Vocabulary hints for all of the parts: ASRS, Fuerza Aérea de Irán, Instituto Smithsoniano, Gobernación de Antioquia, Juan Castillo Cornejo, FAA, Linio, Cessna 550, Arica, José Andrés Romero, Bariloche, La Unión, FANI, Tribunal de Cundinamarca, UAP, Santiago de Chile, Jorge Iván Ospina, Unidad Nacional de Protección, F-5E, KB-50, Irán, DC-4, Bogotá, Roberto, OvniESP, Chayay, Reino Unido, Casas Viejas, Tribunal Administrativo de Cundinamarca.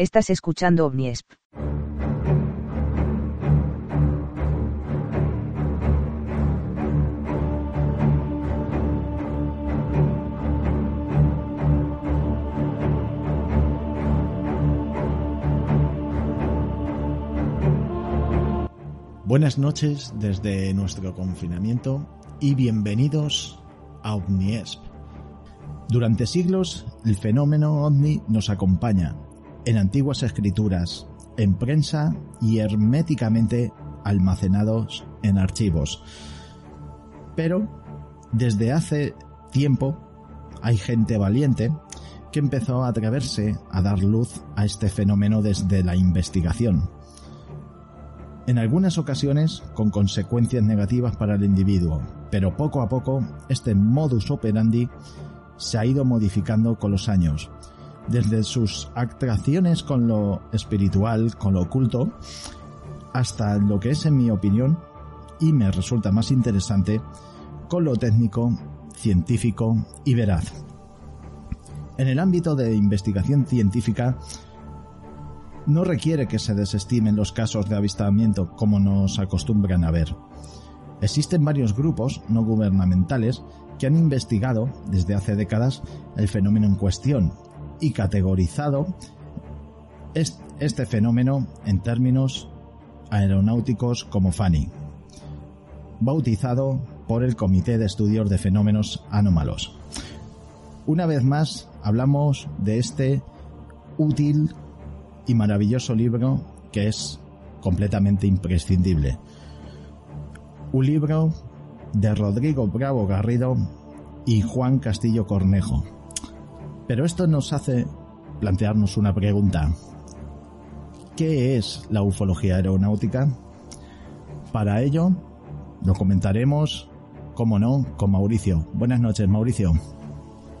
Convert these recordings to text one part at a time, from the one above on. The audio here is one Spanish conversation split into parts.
Estás escuchando OvniESP. Buenas noches desde nuestro confinamiento y bienvenidos a OvniESP. Durante siglos, el fenómeno ovni nos acompaña en antiguas escrituras, en prensa y herméticamente almacenados en archivos. Pero desde hace tiempo hay gente valiente que empezó a atreverse a dar luz a este fenómeno desde la investigación. En algunas ocasiones con consecuencias negativas para el individuo, pero poco a poco este modus operandi se ha ido modificando con los años. Desde sus atracciones con lo espiritual, con lo oculto, hasta lo que es, en mi opinión, y me resulta más interesante, con lo técnico, científico y veraz. En el ámbito de investigación científica, no requiere que se desestimen los casos de avistamiento como nos acostumbran a ver. Existen varios grupos no gubernamentales que han investigado desde hace décadas el fenómeno en cuestión y categorizado este fenómeno en términos aeronáuticos como FANI, bautizado por el Comité de Estudios de Fenómenos Anómalos. Una vez más hablamos de este útil y maravilloso libro que es completamente imprescindible. Un libro de Rodrigo Bravo Garrido y Juan Castillo Cornejo. Pero esto nos hace plantearnos una pregunta. ¿Qué es la ufología aeronáutica? Para ello lo comentaremos, como no, con Mauricio. Buenas noches, Mauricio.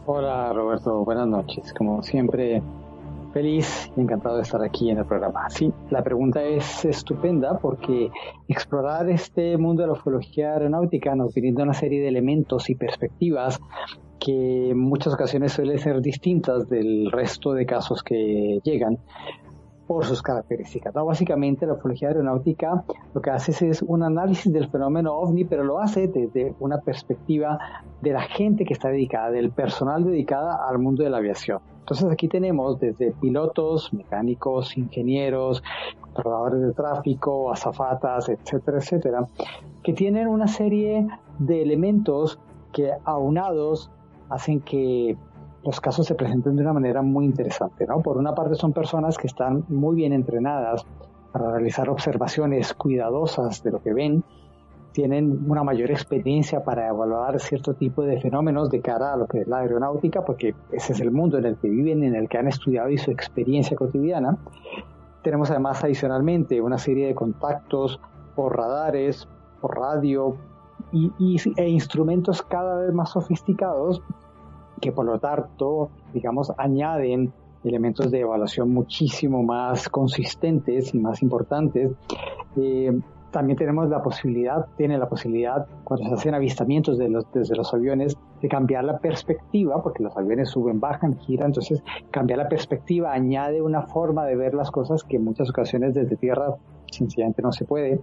Hola, Roberto. Buenas noches. Como siempre, feliz y encantado de estar aquí en el programa. Sí, la pregunta es estupenda porque explorar este mundo de la ufología aeronáutica nos brinda una serie de elementos y perspectivas que en muchas ocasiones suelen ser distintas del resto de casos que llegan por sus características. No, básicamente la ufología aeronáutica lo que hace es un análisis del fenómeno ovni, pero lo hace desde una perspectiva de la gente que está dedicada, del personal dedicada al mundo de la aviación. Entonces aquí tenemos desde pilotos, mecánicos, ingenieros, controladores de tráfico, azafatas, etcétera, etcétera, que tienen una serie de elementos que aunados hacen que los casos se presenten de una manera muy interesante, ¿no? Por una parte son personas que están muy bien entrenadas para realizar observaciones cuidadosas de lo que ven, tienen una mayor experiencia para evaluar cierto tipo de fenómenos de cara a lo que es la aeronáutica, porque ese es el mundo en el que viven, en el que han estudiado y su experiencia cotidiana. Tenemos además adicionalmente una serie de contactos por radares, por radio e instrumentos cada vez más sofisticados que por lo tanto, digamos, añaden elementos de evaluación muchísimo más consistentes y más importantes. También tienen la posibilidad, cuando se hacen avistamientos desde los aviones, de cambiar la perspectiva, porque los aviones suben, bajan, giran, entonces cambiar la perspectiva añade una forma de ver las cosas que en muchas ocasiones desde tierra sencillamente no se puede.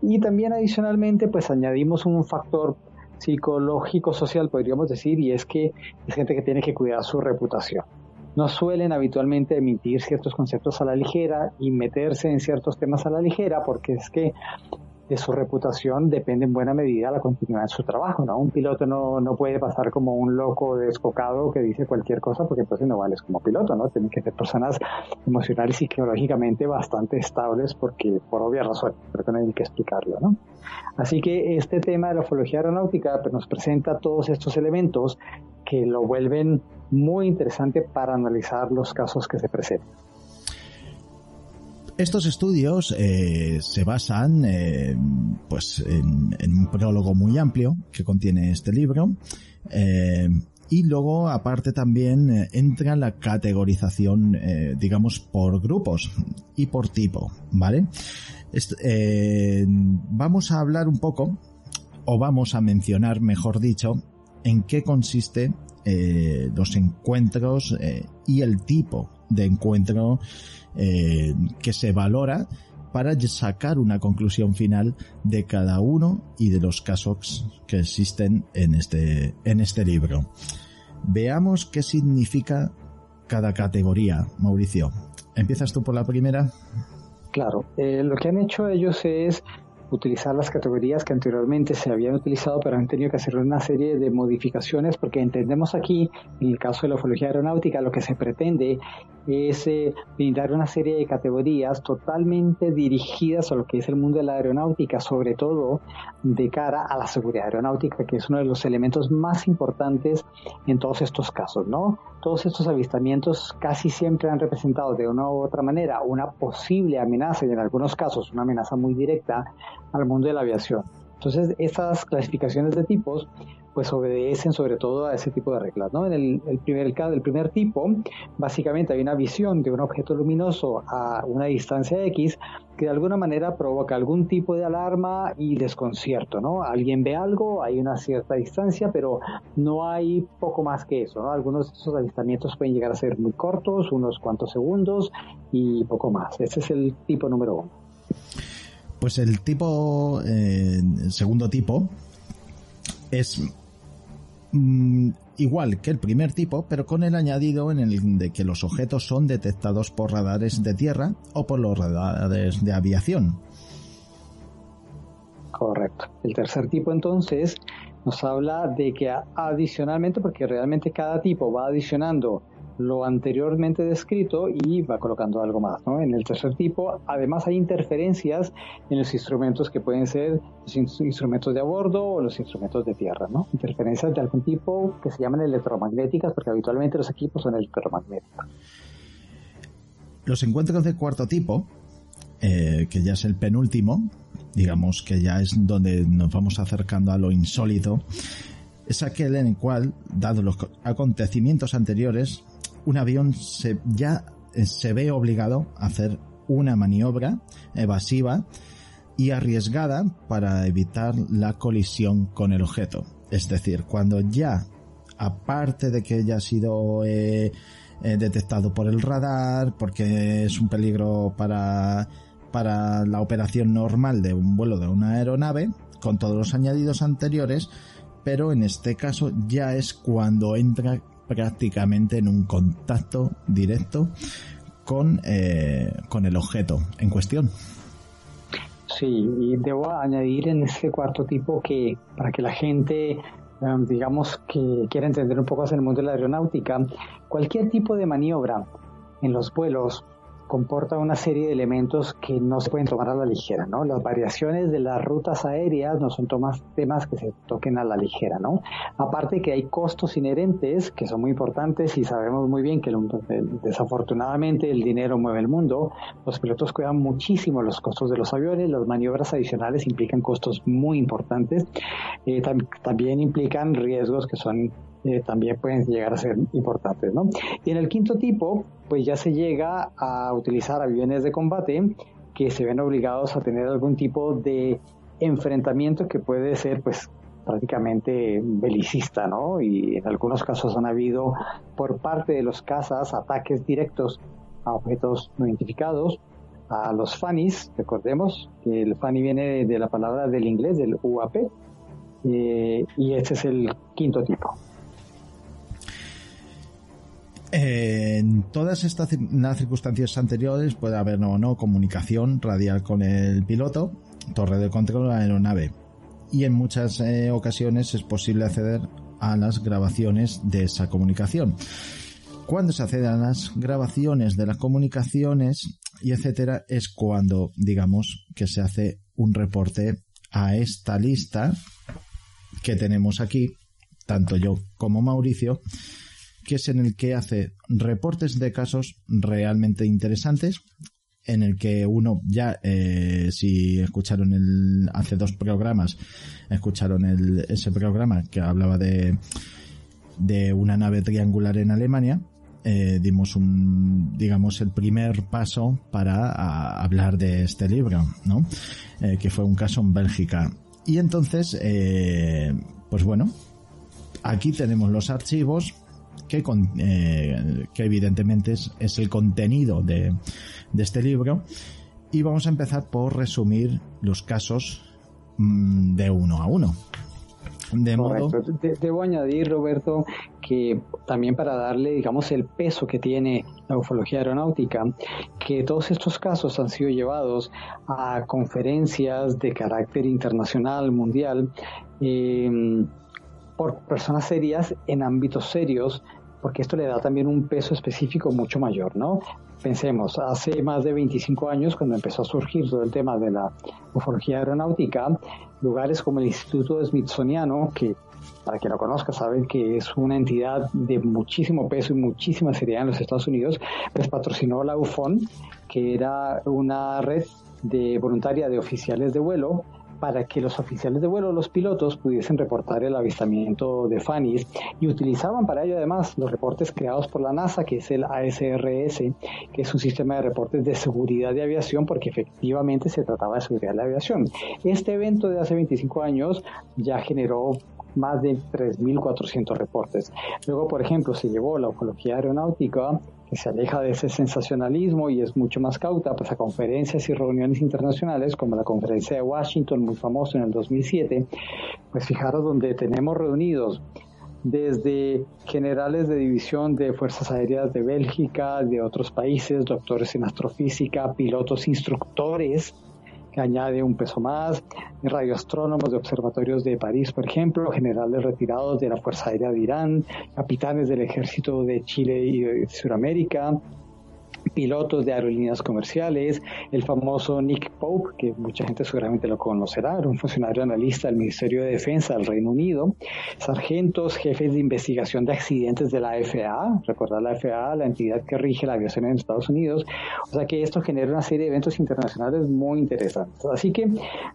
Y también adicionalmente, pues añadimos un factor psicológico, social, podríamos decir, y es que es gente que tiene que cuidar su reputación. No suelen habitualmente emitir ciertos conceptos a la ligera y meterse en ciertos temas a la ligera, porque es que de su reputación depende en buena medida la continuidad de su trabajo, ¿no? Un piloto no puede pasar como un loco desbocado que dice cualquier cosa, porque entonces no vales como piloto, ¿no? Tienen que ser personas emocional y psicológicamente bastante estables, porque por obvias razones, pero que no hay que explicarlo, ¿no? Así que este tema de la ufología aeronáutica nos presenta todos estos elementos que lo vuelven muy interesante para analizar los casos que se presentan. Estos estudios se basan pues en un prólogo muy amplio que contiene este libro, y luego aparte también entra la categorización, digamos, por grupos y por tipo, ¿vale? Vamos a hablar un poco, o vamos a mencionar, mejor dicho, en qué consiste los encuentros y el tipo de encuentro que se valora para sacar una conclusión final de cada uno y de los casos que existen en este libro. Veamos qué significa cada categoría, Mauricio. ¿Empiezas tú por la primera? Claro. Lo que han hecho ellos es utilizar las categorías que anteriormente se habían utilizado, pero han tenido que hacer una serie de modificaciones, porque entendemos aquí, en el caso de la ufología aeronáutica, lo que se pretende es brindar una serie de categorías totalmente dirigidas a lo que es el mundo de la aeronáutica, sobre todo de cara a la seguridad aeronáutica, que es uno de los elementos más importantes en todos estos casos, ¿no? Todos estos avistamientos casi siempre han representado de una u otra manera una posible amenaza, y en algunos casos una amenaza muy directa al mundo de la aviación. Entonces, estas clasificaciones de tipos pues obedecen sobre todo a ese tipo de reglas, ¿no? En el primer tipo, básicamente hay una visión de un objeto luminoso a una distancia X que de alguna manera provoca algún tipo de alarma y desconcierto, ¿no? Alguien ve algo, hay una cierta distancia, pero no hay poco más que eso, ¿no? Algunos de esos avistamientos pueden llegar a ser muy cortos, unos cuantos segundos y poco más. Ese es el tipo número 1. Pues el tipo, segundo tipo, es igual que el primer tipo, pero con el añadido en el de que los objetos son detectados por radares de tierra o por los radares de aviación. Correcto. El tercer tipo, entonces, nos habla de que adicionalmente, porque realmente cada tipo va adicionando lo anteriormente descrito y va colocando algo más, ¿no? En el tercer tipo, además, hay interferencias en los instrumentos, que pueden ser los instrumentos de a bordo o los instrumentos de tierra, ¿no? Interferencias de algún tipo que se llaman electromagnéticas, porque habitualmente los equipos son electromagnéticos. Los encuentros de cuarto tipo, que ya es el penúltimo, digamos que ya es donde nos vamos acercando a lo insólito, es aquel en el cual, dados los acontecimientos anteriores, un avión ya se ve obligado a hacer una maniobra evasiva y arriesgada para evitar la colisión con el objeto. Es decir, cuando ya, aparte de que ya ha sido detectado por el radar, porque es un peligro para la operación normal de un vuelo de una aeronave, con todos los añadidos anteriores, pero en este caso ya es cuando entra prácticamente en un contacto directo con el objeto en cuestión. Sí, y debo añadir en este cuarto tipo que, para que la gente, digamos, que quiera entender un poco hacia el mundo de la aeronáutica, cualquier tipo de maniobra en los vuelos comporta una serie de elementos que no se pueden tomar a la ligera, ¿no? Las variaciones de las rutas aéreas no son temas que se toquen a la ligera, ¿no? Aparte que hay costos inherentes que son muy importantes, y sabemos muy bien que desafortunadamente el dinero mueve el mundo. Los pilotos cuidan muchísimo los costos de los aviones. Las maniobras adicionales implican costos muy importantes. También implican riesgos que son también pueden llegar a ser importantes, ¿no? Y en el quinto tipo, pues ya se llega a utilizar aviones de combate que se ven obligados a tener algún tipo de enfrentamiento que puede ser, pues, prácticamente belicista, ¿no? Y en algunos casos han habido, por parte de los cazas, ataques directos a objetos no identificados, a los FANIs. Recordemos que el FANI viene de la palabra del inglés, del UAP, y este es el quinto tipo. En todas estas las circunstancias anteriores puede haber o no comunicación radial con el piloto, torre de control de la aeronave, y en muchas ocasiones es posible acceder a las grabaciones de esa comunicación. Cuando se accede a las grabaciones de las comunicaciones y etcétera, es cuando, digamos, que se hace un reporte a esta lista que tenemos aquí, tanto yo como Mauricio, que es en el que hace reportes de casos realmente interesantes, en el que uno ya, si escucharon hace dos programas, escucharon ese programa que hablaba de una nave triangular en Alemania, dimos digamos, el primer paso para hablar de este libro, ¿no? Que fue un caso en Bélgica. Y entonces, pues bueno, aquí tenemos los archivos que evidentemente es el contenido de este libro, y vamos a empezar por resumir los casos de uno a uno. De modo... Debo añadir, Roberto, que también para darle, digamos, el peso que tiene la ufología aeronáutica, que todos estos casos han sido llevados a conferencias de carácter internacional, mundial, por personas serias en ámbitos serios, porque esto le da también un peso específico mucho mayor, ¿no? Pensemos, hace más de 25 años, cuando empezó a surgir todo el tema de la ufología aeronáutica, lugares como el Instituto Smithsoniano, que para quien lo conozca saben que es una entidad de muchísimo peso y muchísima seriedad en los Estados Unidos, pues patrocinó la UFON, que era una red de voluntaria de oficiales de vuelo, para que los oficiales de vuelo, los pilotos, pudiesen reportar el avistamiento de FANIs, y utilizaban para ello además los reportes creados por la NASA, que es el ASRS, que es un sistema de reportes de seguridad de aviación, porque efectivamente se trataba de seguridad de la aviación. Este evento de hace 25 años ya generó más de 3.400 reportes. Luego, por ejemplo, se llevó la ufología aeronáutica, que se aleja de ese sensacionalismo y es mucho más cauta, pues a conferencias y reuniones internacionales, como la conferencia de Washington, muy famosa en el 2007, pues fijaros, donde tenemos reunidos desde generales de división de Fuerzas Aéreas de Bélgica, de otros países, doctores en astrofísica, pilotos instructores, que añade un peso más, radioastrónomos de observatorios de París, por ejemplo, generales retirados de la Fuerza Aérea de Irán, capitanes del ejército de Chile y de Sudamérica, pilotos de aerolíneas comerciales, el famoso Nick Pope, que mucha gente seguramente lo conocerá, era un funcionario analista del Ministerio de Defensa del Reino Unido, sargentos, jefes de investigación de accidentes de la FAA, recordad la FAA, la entidad que rige la aviación en Estados Unidos, o sea que esto genera una serie de eventos internacionales muy interesantes. Así que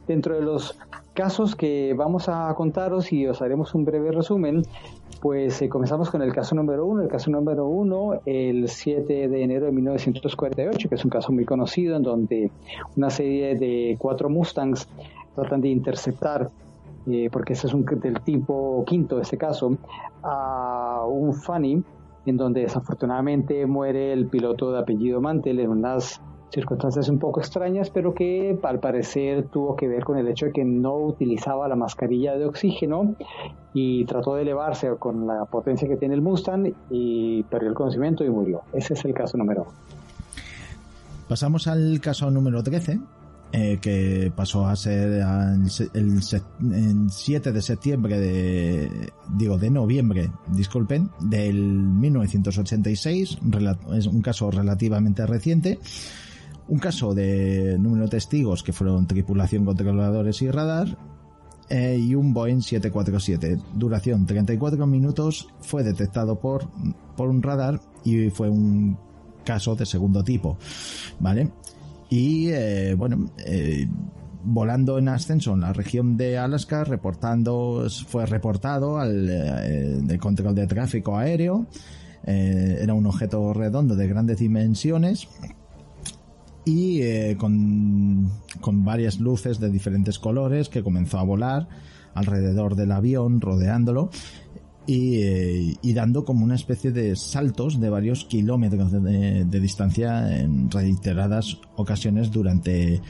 dentro de los casos que vamos a contaros y os haremos un breve resumen, pues comenzamos con el caso número uno. El caso número uno, el 7 de enero de 1948, que es un caso muy conocido, en donde una serie de 4 Mustangs tratan de interceptar, porque ese es del tipo quinto de este caso, a un FANI, en donde desafortunadamente muere el piloto de apellido Mantel en unas circunstancias un poco extrañas, pero que al parecer tuvo que ver con el hecho de que no utilizaba la mascarilla de oxígeno y trató de elevarse con la potencia que tiene el Mustang y perdió el conocimiento y murió. Ese es el caso número 1. Pasamos al caso número 13, que pasó a ser el 7 de septiembre de noviembre, disculpen, del 1986. Es un caso relativamente reciente. Un caso de número de testigos que fueron tripulación, controladores y radar, y un Boeing 747, duración 34 minutos, fue detectado por un radar y fue un caso de segundo tipo, ¿vale? Y volando en ascenso en la región de Alaska, fue reportado al del control de tráfico aéreo. Era un objeto redondo de grandes dimensiones y con varias luces de diferentes colores, que comenzó a volar alrededor del avión, rodeándolo y dando como una especie de saltos de varios kilómetros de distancia en reiteradas ocasiones durante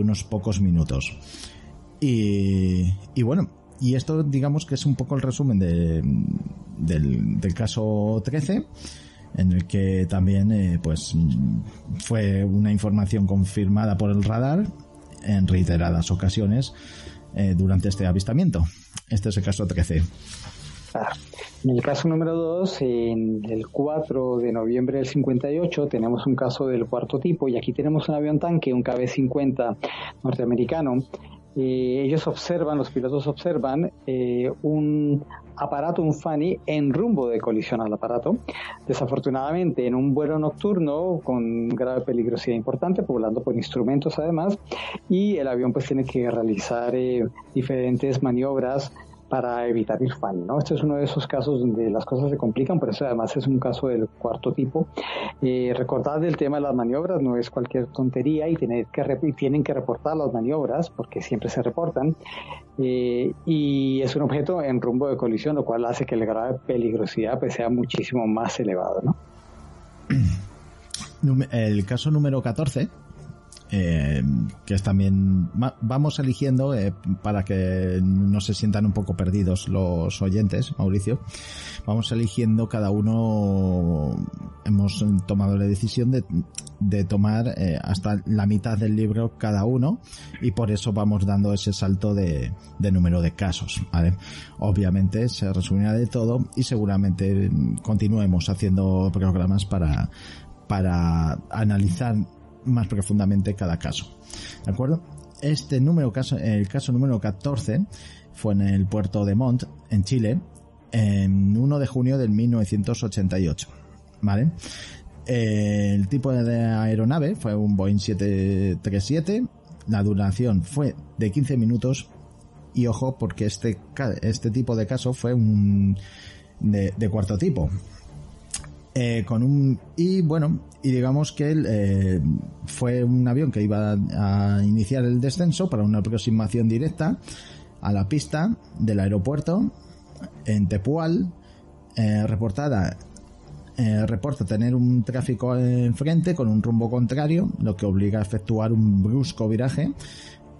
unos pocos minutos. Y bueno, y esto digamos que es un poco el resumen del caso 13, en el que también pues fue una información confirmada por el radar en reiteradas ocasiones durante este avistamiento. Este es el caso 13. En el caso número 2, en el 4 de noviembre del 58, tenemos un caso del cuarto tipo, y aquí tenemos un avión tanque, un KB-50 norteamericano, ellos observan, los pilotos observan un aparato, un FANI, en rumbo de colisión al aparato. Desafortunadamente, en un vuelo nocturno con grave peligrosidad importante, volando por instrumentos además, y el avión pues tiene que realizar diferentes maniobras para evitar el FANI, ¿no? Este es uno de esos casos donde las cosas se complican, por eso además es un caso del cuarto tipo. Recordad el tema de las maniobras, no es cualquier tontería y tienen que reportar las maniobras, porque siempre se reportan, y es un objeto en rumbo de colisión, lo cual hace que la grave peligrosidad pues, sea muchísimo más elevado, ¿no? El caso número 14... que es también vamos eligiendo para que no se sientan un poco perdidos los oyentes, Mauricio, vamos eligiendo cada uno, hemos tomado la decisión de tomar hasta la mitad del libro cada uno, y por eso vamos dando ese salto de número de casos, ¿vale? Obviamente se resumirá de todo y seguramente continuemos haciendo programas para analizar más profundamente cada caso, ¿de acuerdo? El caso número 14 fue en el puerto de Montt, en Chile, en 1 de junio del 1988, ¿vale? El tipo de aeronave fue un Boeing 737, la duración fue de 15 minutos, y ojo, porque este tipo de caso fue de cuarto tipo. Y digamos que fue un avión que iba a iniciar el descenso para una aproximación directa a la pista del aeropuerto en Tepual, reporta tener un tráfico enfrente con un rumbo contrario, lo que obliga a efectuar un brusco viraje,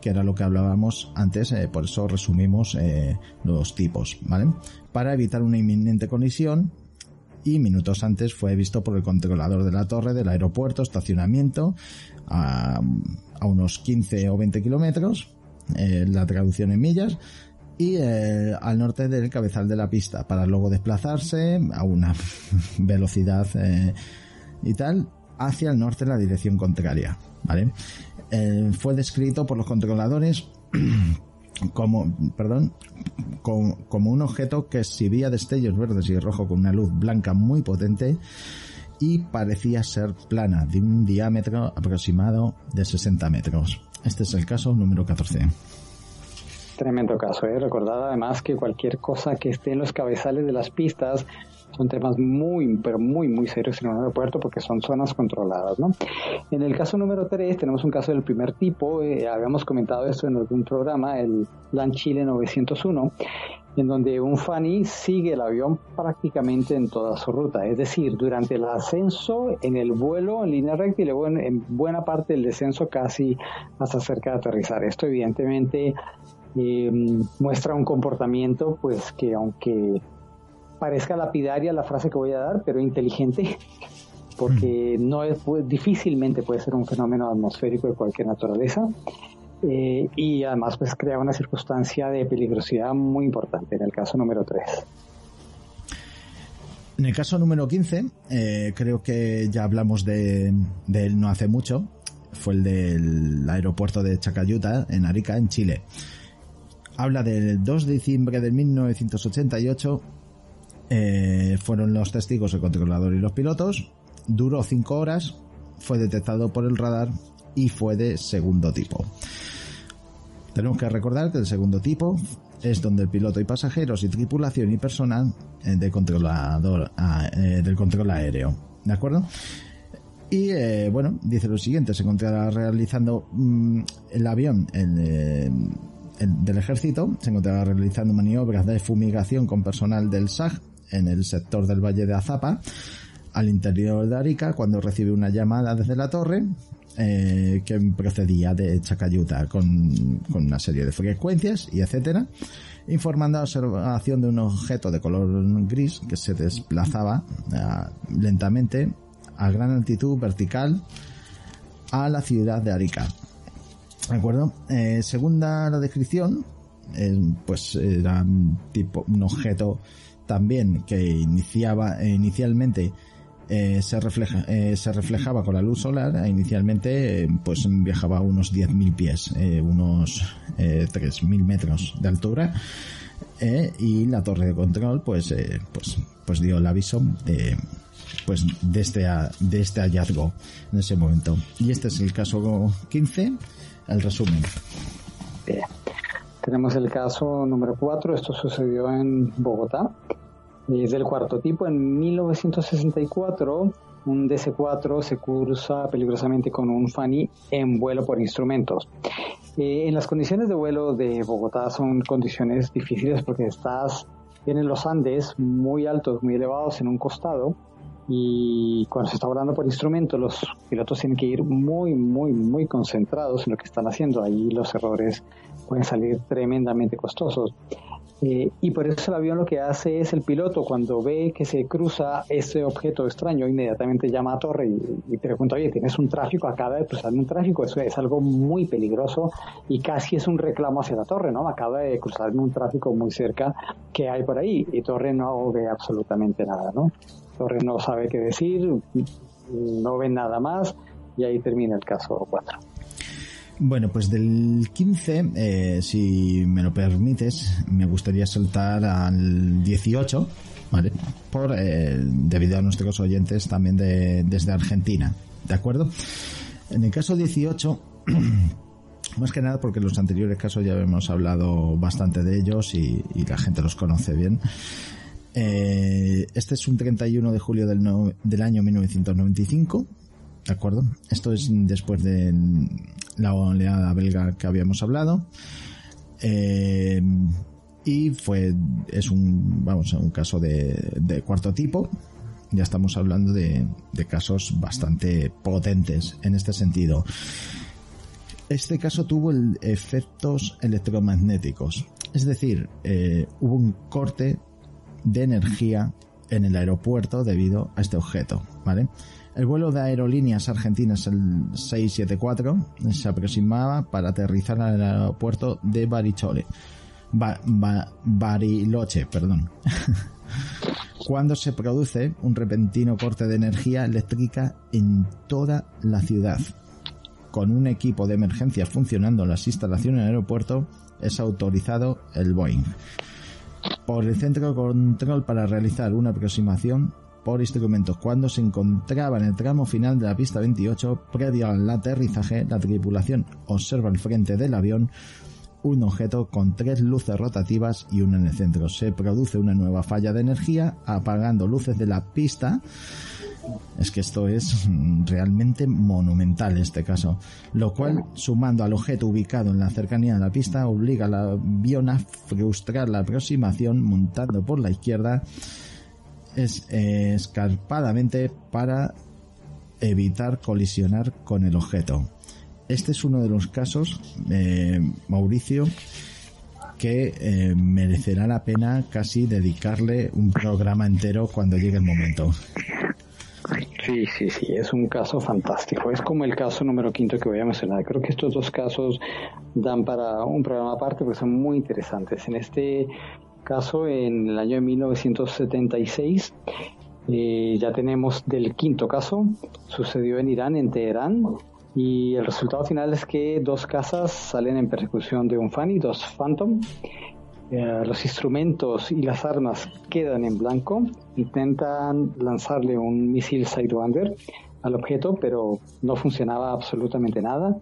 que era lo que hablábamos antes, por eso resumimos los tipos, ¿vale? Para evitar una inminente colisión, y minutos antes fue visto por el controlador de la torre del aeropuerto, estacionamiento a unos 15 o 20 kilómetros, la traducción en millas, y al norte del cabezal de la pista, para luego desplazarse a una velocidad hacia el norte en la dirección contraria, ¿vale? Fue descrito por los controladores como un objeto que exhibía destellos verdes y rojo con una luz blanca muy potente y parecía ser plana, de un diámetro aproximado de 60 metros. Este es el caso número 14. Tremendo caso, ¿eh? Recordad además que cualquier cosa que esté en los cabezales de las pistas son temas muy, pero muy, muy serios en un aeropuerto, porque son zonas controladas, ¿no? En el caso número 3 tenemos un caso del primer tipo, habíamos comentado esto en algún programa, el Plan Chile 901, en donde un FANI sigue el avión prácticamente en toda su ruta, es decir, durante el ascenso, en el vuelo en línea recta y luego en buena parte del descenso casi hasta cerca de aterrizar. Esto evidentemente muestra un comportamiento pues que, aunque parezca lapidaria la frase que voy a dar, pero inteligente, porque difícilmente puede ser un fenómeno atmosférico de cualquier naturaleza, y además pues crea una circunstancia de peligrosidad muy importante en el caso número 3. En el caso número 15, creo que ya hablamos de él no hace mucho, fue el del aeropuerto de Chacalluta, en Arica, en Chile. Habla del 2 de diciembre de 1988. Fueron los testigos, el controlador y los pilotos. Duró 5 horas, fue detectado por el radar y fue de segundo tipo. Tenemos que recordar que el segundo tipo es donde el piloto y pasajeros y tripulación y personal del control aéreo, ¿de acuerdo? Y dice lo siguiente: se encontraba realizando el avión del ejército, se encontraba realizando maniobras de fumigación con personal del SAG en el sector del Valle de Azapa, al interior de Arica, cuando recibe una llamada desde la torre que procedía de Chacalluta con una serie de frecuencias y etcétera, informando la observación de un objeto de color gris que se desplazaba lentamente a gran altitud vertical a la ciudad de Arica. ¿De acuerdo? Segunda la descripción, pues era un objeto también que iniciaba inicialmente se reflejaba con la luz solar. Inicialmente pues viajaba a unos 10.000 pies, unos 3.000 metros de altura, y la torre de control pues dio el aviso de este hallazgo en ese momento. Y este es el caso 15, el resumen. Bien. Tenemos el caso número 4, esto sucedió en Bogotá, y es del cuarto tipo. En 1964, un DC-4 se cruza peligrosamente con un FANI en vuelo por instrumentos. En las condiciones de vuelo de Bogotá son condiciones difíciles porque estás en los Andes, muy altos, muy elevados en un costado, y cuando se está volando por instrumento, los pilotos tienen que ir muy, muy, muy concentrados en lo que están haciendo. Ahí los errores pueden salir tremendamente costosos. Y por eso el avión lo que hace es, el piloto, cuando ve que se cruza este objeto extraño, inmediatamente llama a torre y pregunta, oye, ¿tienes un tráfico? Acaba de cruzar un tráfico. Eso es algo muy peligroso y casi es un reclamo hacia la torre, ¿no? Acaba de cruzar un tráfico muy cerca, ¿qué hay por ahí? Y torre no ve absolutamente nada, ¿no? Torre no sabe qué decir, no ve nada más, y ahí termina el caso 4. Bueno, pues del 15, si me lo permites, me gustaría saltar al 18, ¿vale? Debido a nuestros oyentes también desde Argentina, ¿de acuerdo? En el caso 18, más que nada porque en los anteriores casos ya hemos hablado bastante de ellos y la gente los conoce bien. Este es un 31 de julio del año 1995, ¿de acuerdo? Esto es después de la oleada belga que habíamos hablado, y es un caso de cuarto tipo. Ya estamos hablando de casos bastante potentes en este sentido. Este caso tuvo efectos electromagnéticos, es decir, hubo un corte de energía en el aeropuerto debido a este objeto, ¿vale? El vuelo de Aerolíneas Argentinas, el 674, se aproximaba para aterrizar al aeropuerto de Bariloche, cuando se produce un repentino corte de energía eléctrica en toda la ciudad. Con un equipo de emergencia funcionando en las instalaciones del aeropuerto, es autorizado el Boeing por el centro de control para realizar una aproximación por instrumentos. Cuando se encontraba en el tramo final de la pista 28, previo al aterrizaje, la tripulación observa al frente del avión un objeto con 3 luces rotativas y una en el centro. Se produce una nueva falla de energía, apagando luces de la pista. Es que esto es realmente monumental este caso, lo cual, sumando al objeto ubicado en la cercanía de la pista, obliga al avión a frustrar la aproximación montando por la izquierda escarpadamente para evitar colisionar con el objeto. Este es uno de los casos, Mauricio, que merecerá la pena casi dedicarle un programa entero cuando llegue el momento. Sí, es un caso fantástico. Es como el caso número 5 que voy a mencionar. Creo que estos dos casos dan para un programa aparte porque son muy interesantes. En este caso, en el año de 1976, ya tenemos del quinto caso. Sucedió en Irán, en Teherán, y el resultado final es que 2 casas salen en persecución de un FANI, 2 Phantom. Los instrumentos y las armas quedan en blanco. Intentan lanzarle un misil Sidewinder al objeto, pero no funcionaba absolutamente nada.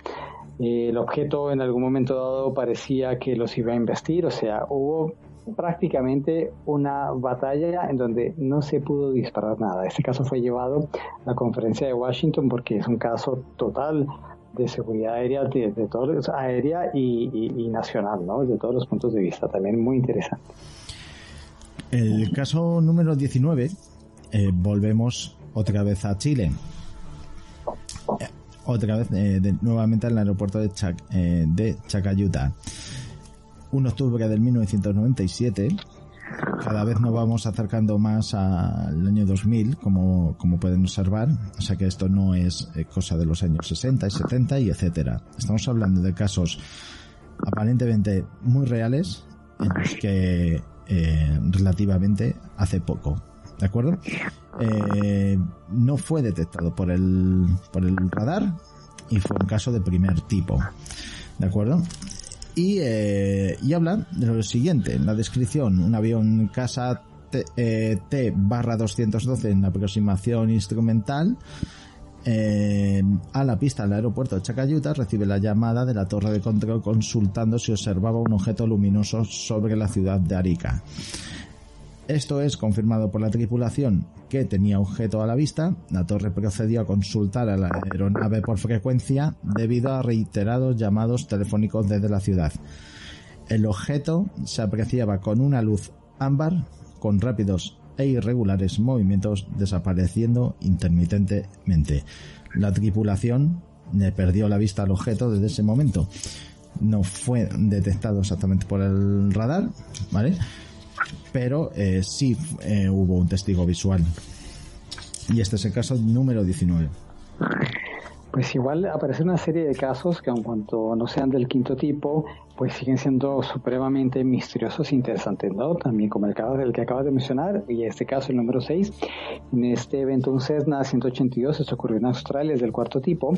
El objeto en algún momento dado parecía que los iba a embestir, o sea, hubo prácticamente una batalla en donde no se pudo disparar nada. Este caso fue llevado a la conferencia de Washington porque es un caso total de seguridad aérea, de todos los, aérea y nacional, ¿no? De todos los puntos de vista, también muy interesante. El caso número 19, volvemos otra vez a Chile, nuevamente al aeropuerto de Chacalluta. 1 de octubre del 1997. Cada vez nos vamos acercando más al año 2000, como pueden observar. O sea que esto no es cosa de los años 60 y 70 y etcétera. Estamos hablando de casos aparentemente muy reales en los que relativamente hace poco, ¿de acuerdo? no fue detectado por el radar y fue un caso de primer tipo, ¿de acuerdo? Y habla de lo siguiente, en la descripción, un avión casa T-212 en la aproximación instrumental a la pista del aeropuerto de Chacalluta, recibe la llamada de la torre de control consultando si observaba un objeto luminoso sobre la ciudad de Arica. Esto es confirmado por la tripulación, que tenía objeto a la vista. La torre procedió a consultar a la aeronave por frecuencia debido a reiterados llamados telefónicos desde la ciudad. El objeto se apreciaba con una luz ámbar, con rápidos e irregulares movimientos, desapareciendo intermitentemente. La tripulación le perdió la vista al objeto desde ese momento. No fue detectado exactamente por el radar, ¿vale? Pero sí hubo un testigo visual. Y este es el caso número 19. Pues igual aparece una serie de casos que, aun cuanto no sean del quinto tipo, pues siguen siendo supremamente misteriosos e interesantes, ¿no? También como el caso del que acabas de mencionar, y este caso, el número 6. En este evento, un Cessna 182, esto ocurrió en Australia, es del cuarto tipo,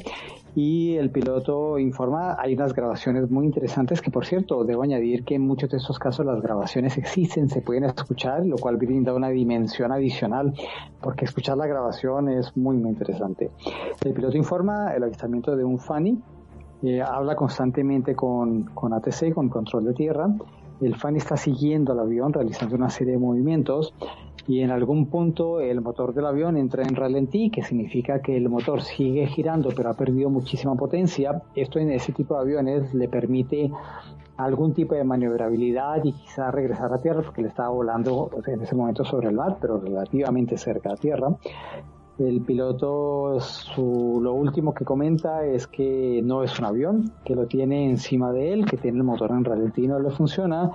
y el piloto informa, hay unas grabaciones muy interesantes que, por cierto, debo añadir que en muchos de estos casos las grabaciones existen, se pueden escuchar, lo cual brinda una dimensión adicional, porque escuchar la grabación es muy, muy interesante. El piloto informa el avistamiento de un FANI, habla constantemente con ATC, con control de tierra. El FANI está siguiendo al avión, realizando una serie de movimientos, y en algún punto el motor del avión entra en ralentí, que significa que el motor sigue girando pero ha perdido muchísima potencia. Esto en ese tipo de aviones le permite algún tipo de maniobrabilidad y quizá regresar a tierra, porque le estaba volando en ese momento sobre el mar, pero relativamente cerca a tierra. El piloto, lo último que comenta es que no es un avión, que lo tiene encima de él, que tiene el motor en ralentí, no le funciona,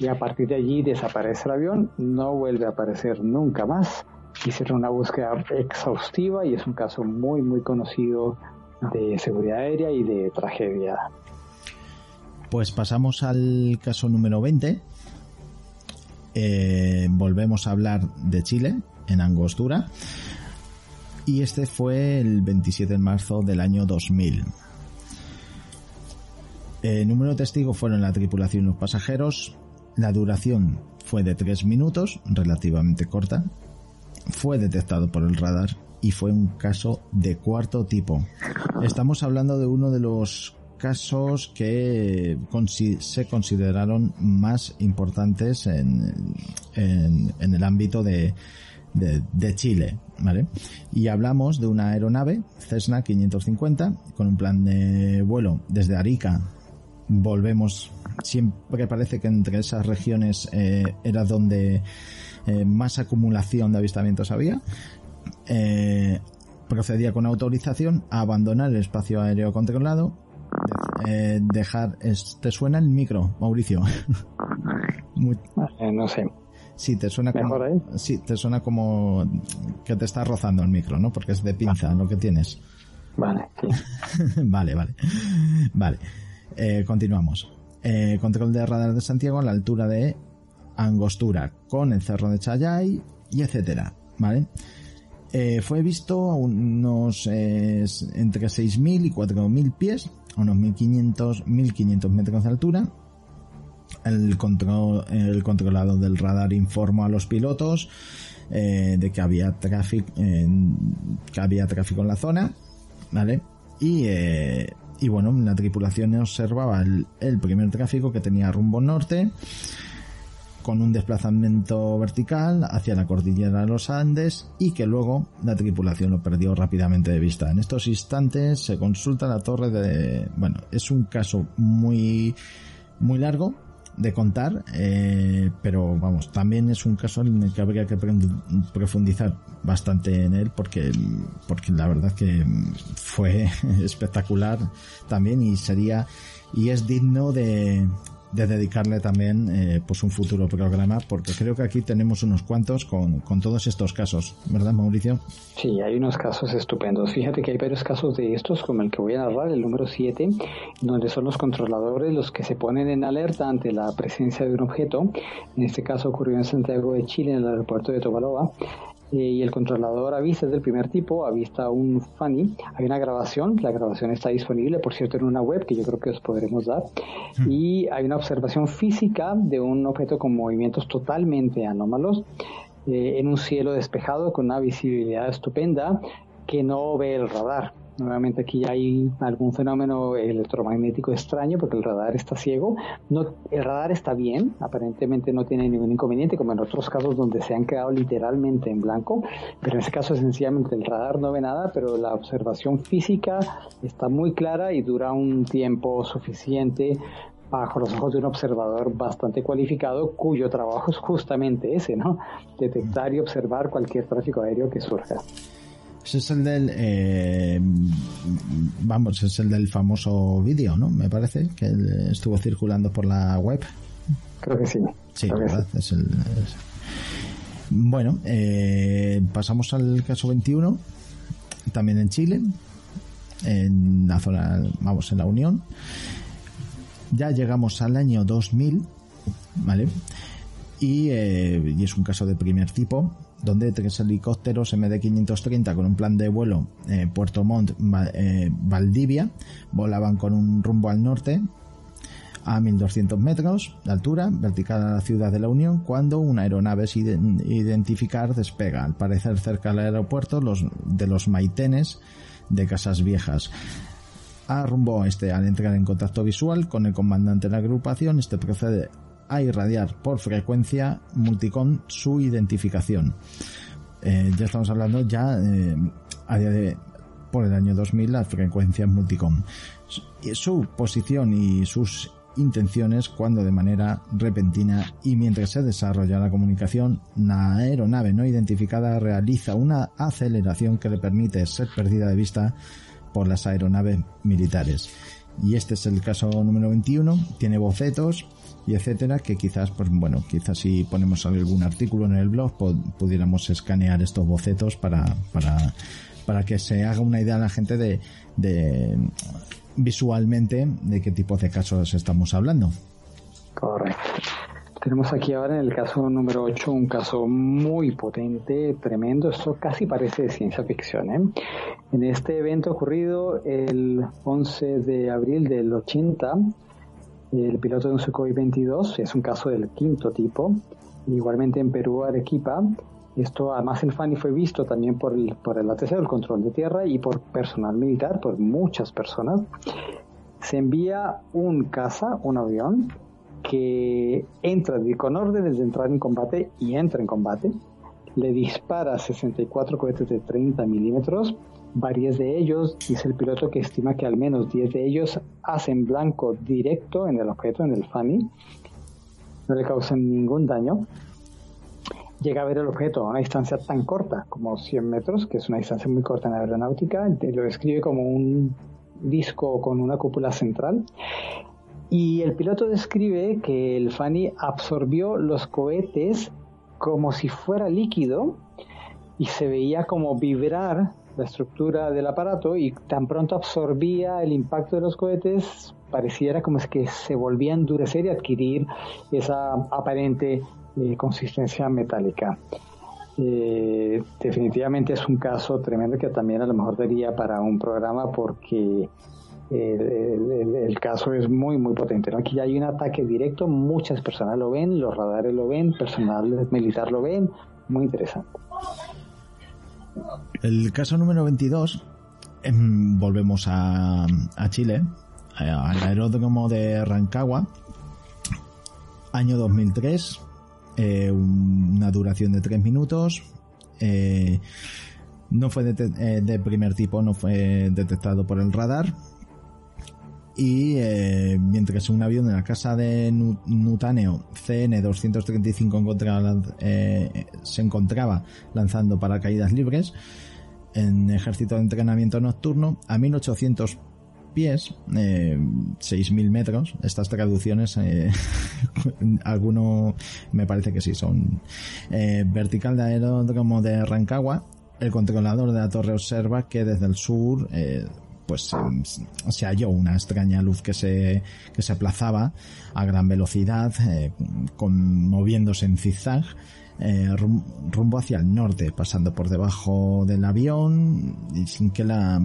y a partir de allí desaparece el avión, no vuelve a aparecer nunca más. Hicieron una búsqueda exhaustiva y es un caso muy, muy conocido de seguridad aérea y de tragedia. Pues pasamos al caso número 20. Volvemos a hablar de Chile, en Angostura. Y este fue el 27 de marzo del año 2000. El número de testigos fueron la tripulación y los pasajeros. La duración fue de 3 minutos, relativamente corta. Fue detectado por el radar y fue un caso de cuarto tipo. Estamos hablando de uno de los casos que se consideraron más importantes en el ámbito de Chile, ¿vale? Y hablamos de una aeronave Cessna 550 con un plan de vuelo desde Arica. Volvemos, siempre parece que entre esas regiones era donde más acumulación de avistamientos había. Procedía con autorización a abandonar el espacio aéreo controlado. Dejar, ¿te suena el micro, Mauricio? No sé. Sí, te suena como, sí, te suena como que te está rozando el micro, ¿no? Porque es de pinza lo que tienes. Vale, sí. Vale. Continuamos. Control de radar de Santiago a la altura de Angostura, con el cerro de Chayay y etcétera, ¿vale? Fue visto a unos entre 6.000 y 4.000 pies, a unos 1.500 metros de altura. El controlador del radar informó a los pilotos de que había tráfico en la zona, ¿vale? Y bueno, la tripulación observaba el primer tráfico, que tenía rumbo norte, con un desplazamiento vertical hacia la cordillera de los Andes, y que luego la tripulación lo perdió rápidamente de vista. En estos instantes se consulta la torre de... Bueno, es un caso muy, muy largo de contar, pero vamos, también es un caso en el que habría que profundizar bastante en él, porque la verdad que fue espectacular también, y es digno de dedicarle también pues un futuro programa, porque creo que aquí tenemos unos cuantos con todos estos casos, ¿verdad, Mauricio? Sí, hay unos casos estupendos. Fíjate que hay varios casos de estos, como el que voy a narrar, el número 7, donde son los controladores los que se ponen en alerta ante la presencia de un objeto. En este caso ocurrió en Santiago de Chile, en el aeropuerto de Tobaloba. y el controlador avistas del primer tipo avista un FANI. Hay una grabación, la grabación está disponible, por cierto, en una web que yo creo que os podremos dar, y hay una observación física de un objeto con movimientos totalmente anómalos en un cielo despejado con una visibilidad estupenda que no ve el radar. Nuevamente aquí hay algún fenómeno electromagnético extraño porque el radar está ciego. No, el radar está bien, aparentemente no tiene ningún inconveniente, como en otros casos donde se han quedado literalmente en blanco, pero en este caso sencillamente el radar no ve nada, pero la observación física está muy clara y dura un tiempo suficiente bajo los ojos de un observador bastante cualificado, cuyo trabajo es justamente ese, ¿no? Detectar y observar cualquier tráfico aéreo que surja. Ese es el del vamos, es el del famoso vídeo, ¿no? Me parece que estuvo circulando por la web. Creo que sí. Sí, ¿verdad? Sí. Es el, es... Bueno, pasamos al caso 21, también en Chile, en la zona, vamos, en La Unión. Ya llegamos al año 2000, ¿vale? Y es un caso de primer tipo, donde tres helicópteros MD-530 con un plan de vuelo Puerto Montt, Valdivia, volaban con un rumbo al norte a 1.200 metros de altura, vertical a la ciudad de La Unión, cuando una aeronave sin identificar despega, al parecer cerca del aeropuerto de los Maitenes de Casas Viejas, a rumbo oeste. Al entrar en contacto visual con el comandante de la agrupación, este procede a irradiar por frecuencia multicom su identificación. Ya estamos hablando ya a día de por el año 2000 las frecuencias multicom. Su posición y sus intenciones cuando de manera repentina y mientras se desarrolla la comunicación, la aeronave no identificada realiza una aceleración que le permite ser perdida de vista por las aeronaves militares. Y este es el caso número 21, tiene bocetos y etcétera, que quizás, pues bueno, quizás si ponemos algún artículo en el blog pudiéramos escanear estos bocetos para que se haga una idea a la gente de visualmente de qué tipo de casos estamos hablando. Correcto. Tenemos aquí ahora en el caso número 8 un caso muy potente, tremendo. Esto casi parece de ciencia ficción, ¿eh? En este evento ocurrido el 11 de abril del 80, el piloto de un Sukhoi 22, es un caso del quinto tipo, igualmente en Perú, Arequipa. Esto además el FANI fue visto también por el ATC, el control de tierra, y por personal militar, por muchas personas. Se envía un caza, un avión, que entra con órdenes de entrar en combate y entra en combate. Le dispara 64 cohetes de 30 milímetros. Varios de ellos, dice el piloto, que estima que al menos 10 de ellos hacen blanco directo en el objeto, en el FANI. No le causan ningún daño. Llega a ver el objeto a una distancia tan corta como 100 metros, que es una distancia muy corta en la aeronáutica. Lo describe como un disco con una cúpula central. Y el piloto describe que el FANI absorbió los cohetes como si fuera líquido y se veía como vibrar la estructura del aparato, y tan pronto absorbía el impacto de los cohetes pareciera como es que se volvía a endurecer y adquirir esa aparente consistencia metálica. Definitivamente es un caso tremendo que también a lo mejor daría para un programa, porque el caso es muy muy potente, ¿no? Aquí ya hay un ataque directo, muchas personas lo ven, los radares lo ven, personal militar lo ven, muy interesante. El caso número 22, volvemos a Chile, al aeródromo de Rancagua, año 2003, una duración de 3 minutos. No fue de primer tipo, no fue detectado por el radar. Y mientras un avión de la casa de Nutaneo CN-235 se encontraba lanzando paracaídas libres en ejército de entrenamiento nocturno a 1800 pies, 6.000 metros. Estas traducciones, alguno me parece que sí, son vertical de aeródromo de Rancagua. El controlador de la torre observa que desde el sur pues se halló una extraña luz que se aplazaba a gran velocidad, moviéndose en zigzag rumbo hacia el norte, pasando por debajo del avión, y sin que la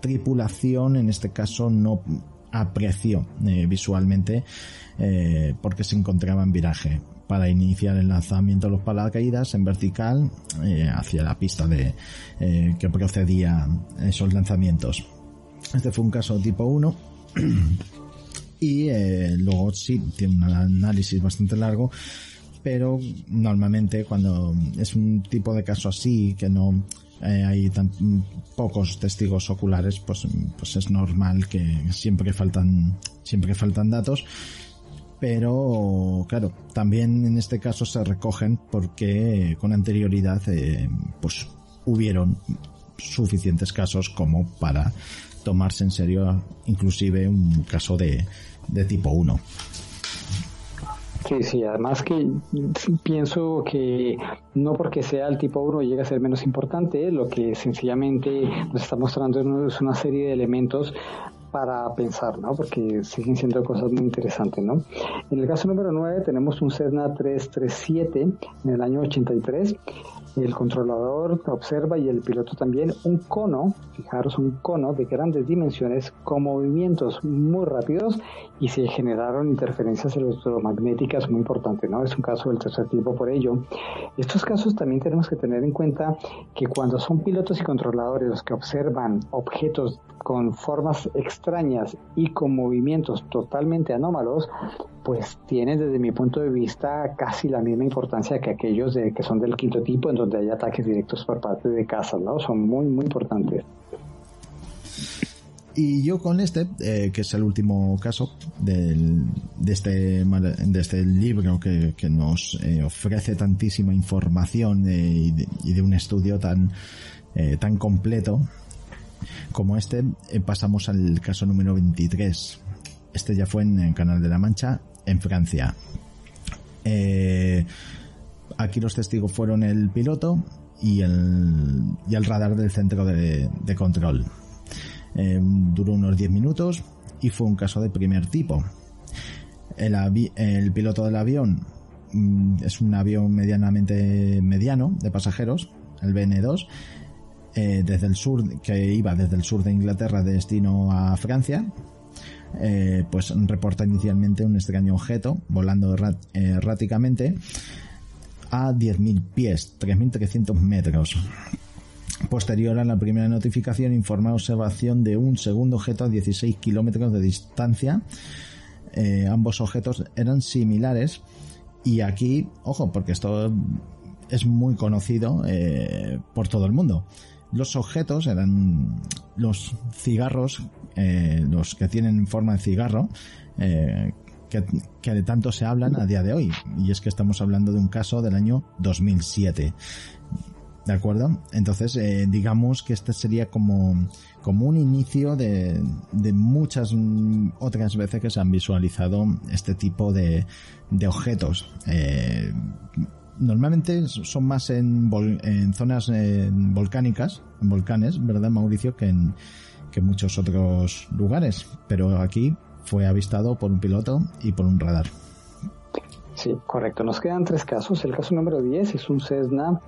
tripulación en este caso no apreció visualmente, porque se encontraba en viraje. Para iniciar el lanzamiento de los paracaídas en vertical hacia la pista de que procedía esos lanzamientos. Este fue un caso tipo 1 y luego sí, tiene un análisis bastante largo, pero normalmente cuando es un tipo de caso así que no hay tan pocos testigos oculares, pues es normal que siempre faltan datos. Pero claro, también en este caso se recogen porque con anterioridad pues hubieron suficientes casos como para tomarse en serio inclusive un caso de tipo 1. Sí, además que pienso que no porque sea el tipo 1 llega a ser menos importante, lo que sencillamente nos está mostrando es una serie de elementos para pensar, ¿no? Porque siguen siendo cosas muy interesantes, ¿no? En el caso número 9 tenemos un Cessna 337 en el año 83. El controlador observa y el piloto también un cono, fijaros, un cono de grandes dimensiones con movimientos muy rápidos y se generaron interferencias electromagnéticas muy importantes, ¿no? Es un caso del tercer tipo por ello. Estos casos también tenemos que tener en cuenta que cuando son pilotos y controladores los que observan objetos con formas extrañas y con movimientos totalmente anómalos, pues tienen desde mi punto de vista casi la misma importancia que aquellos que son del quinto tipo, en donde hay ataques directos por parte de casas, ¿no? Son muy, muy importantes. Y yo con este, que es el último caso de este libro que nos ofrece tantísima información y de un estudio tan completo como este, pasamos al caso número 23. Este ya fue en el Canal de la Mancha, en Francia. Aquí los testigos fueron el piloto y el radar del centro de control. Duró unos 10 minutos y fue un caso de primer tipo. El piloto del avión es un avión mediano de pasajeros, el BN2, que iba desde el sur de Inglaterra destino a Francia. Pues reporta inicialmente un extraño objeto volando erráticamente a 10.000 pies, 3.300 metros. Posterior a la primera notificación, informa observación de un segundo objeto a 16 kilómetros de distancia. Ambos objetos eran similares y aquí, ojo, porque esto es muy conocido por todo el mundo. Los objetos eran los cigarros, los que tienen forma de cigarro, que de tanto se hablan a día de hoy. Y es que estamos hablando de un caso del año 2007. ¿De acuerdo? Entonces, digamos que este sería como un inicio de muchas otras veces que se han visualizado este tipo de objetos. Normalmente son más en zonas volcánicas, en volcanes, ¿verdad, Mauricio? Que en muchos otros lugares, pero aquí fue avistado por un piloto y por un radar. Sí, correcto. Nos quedan 3 casos. El caso número 10 es un Cessna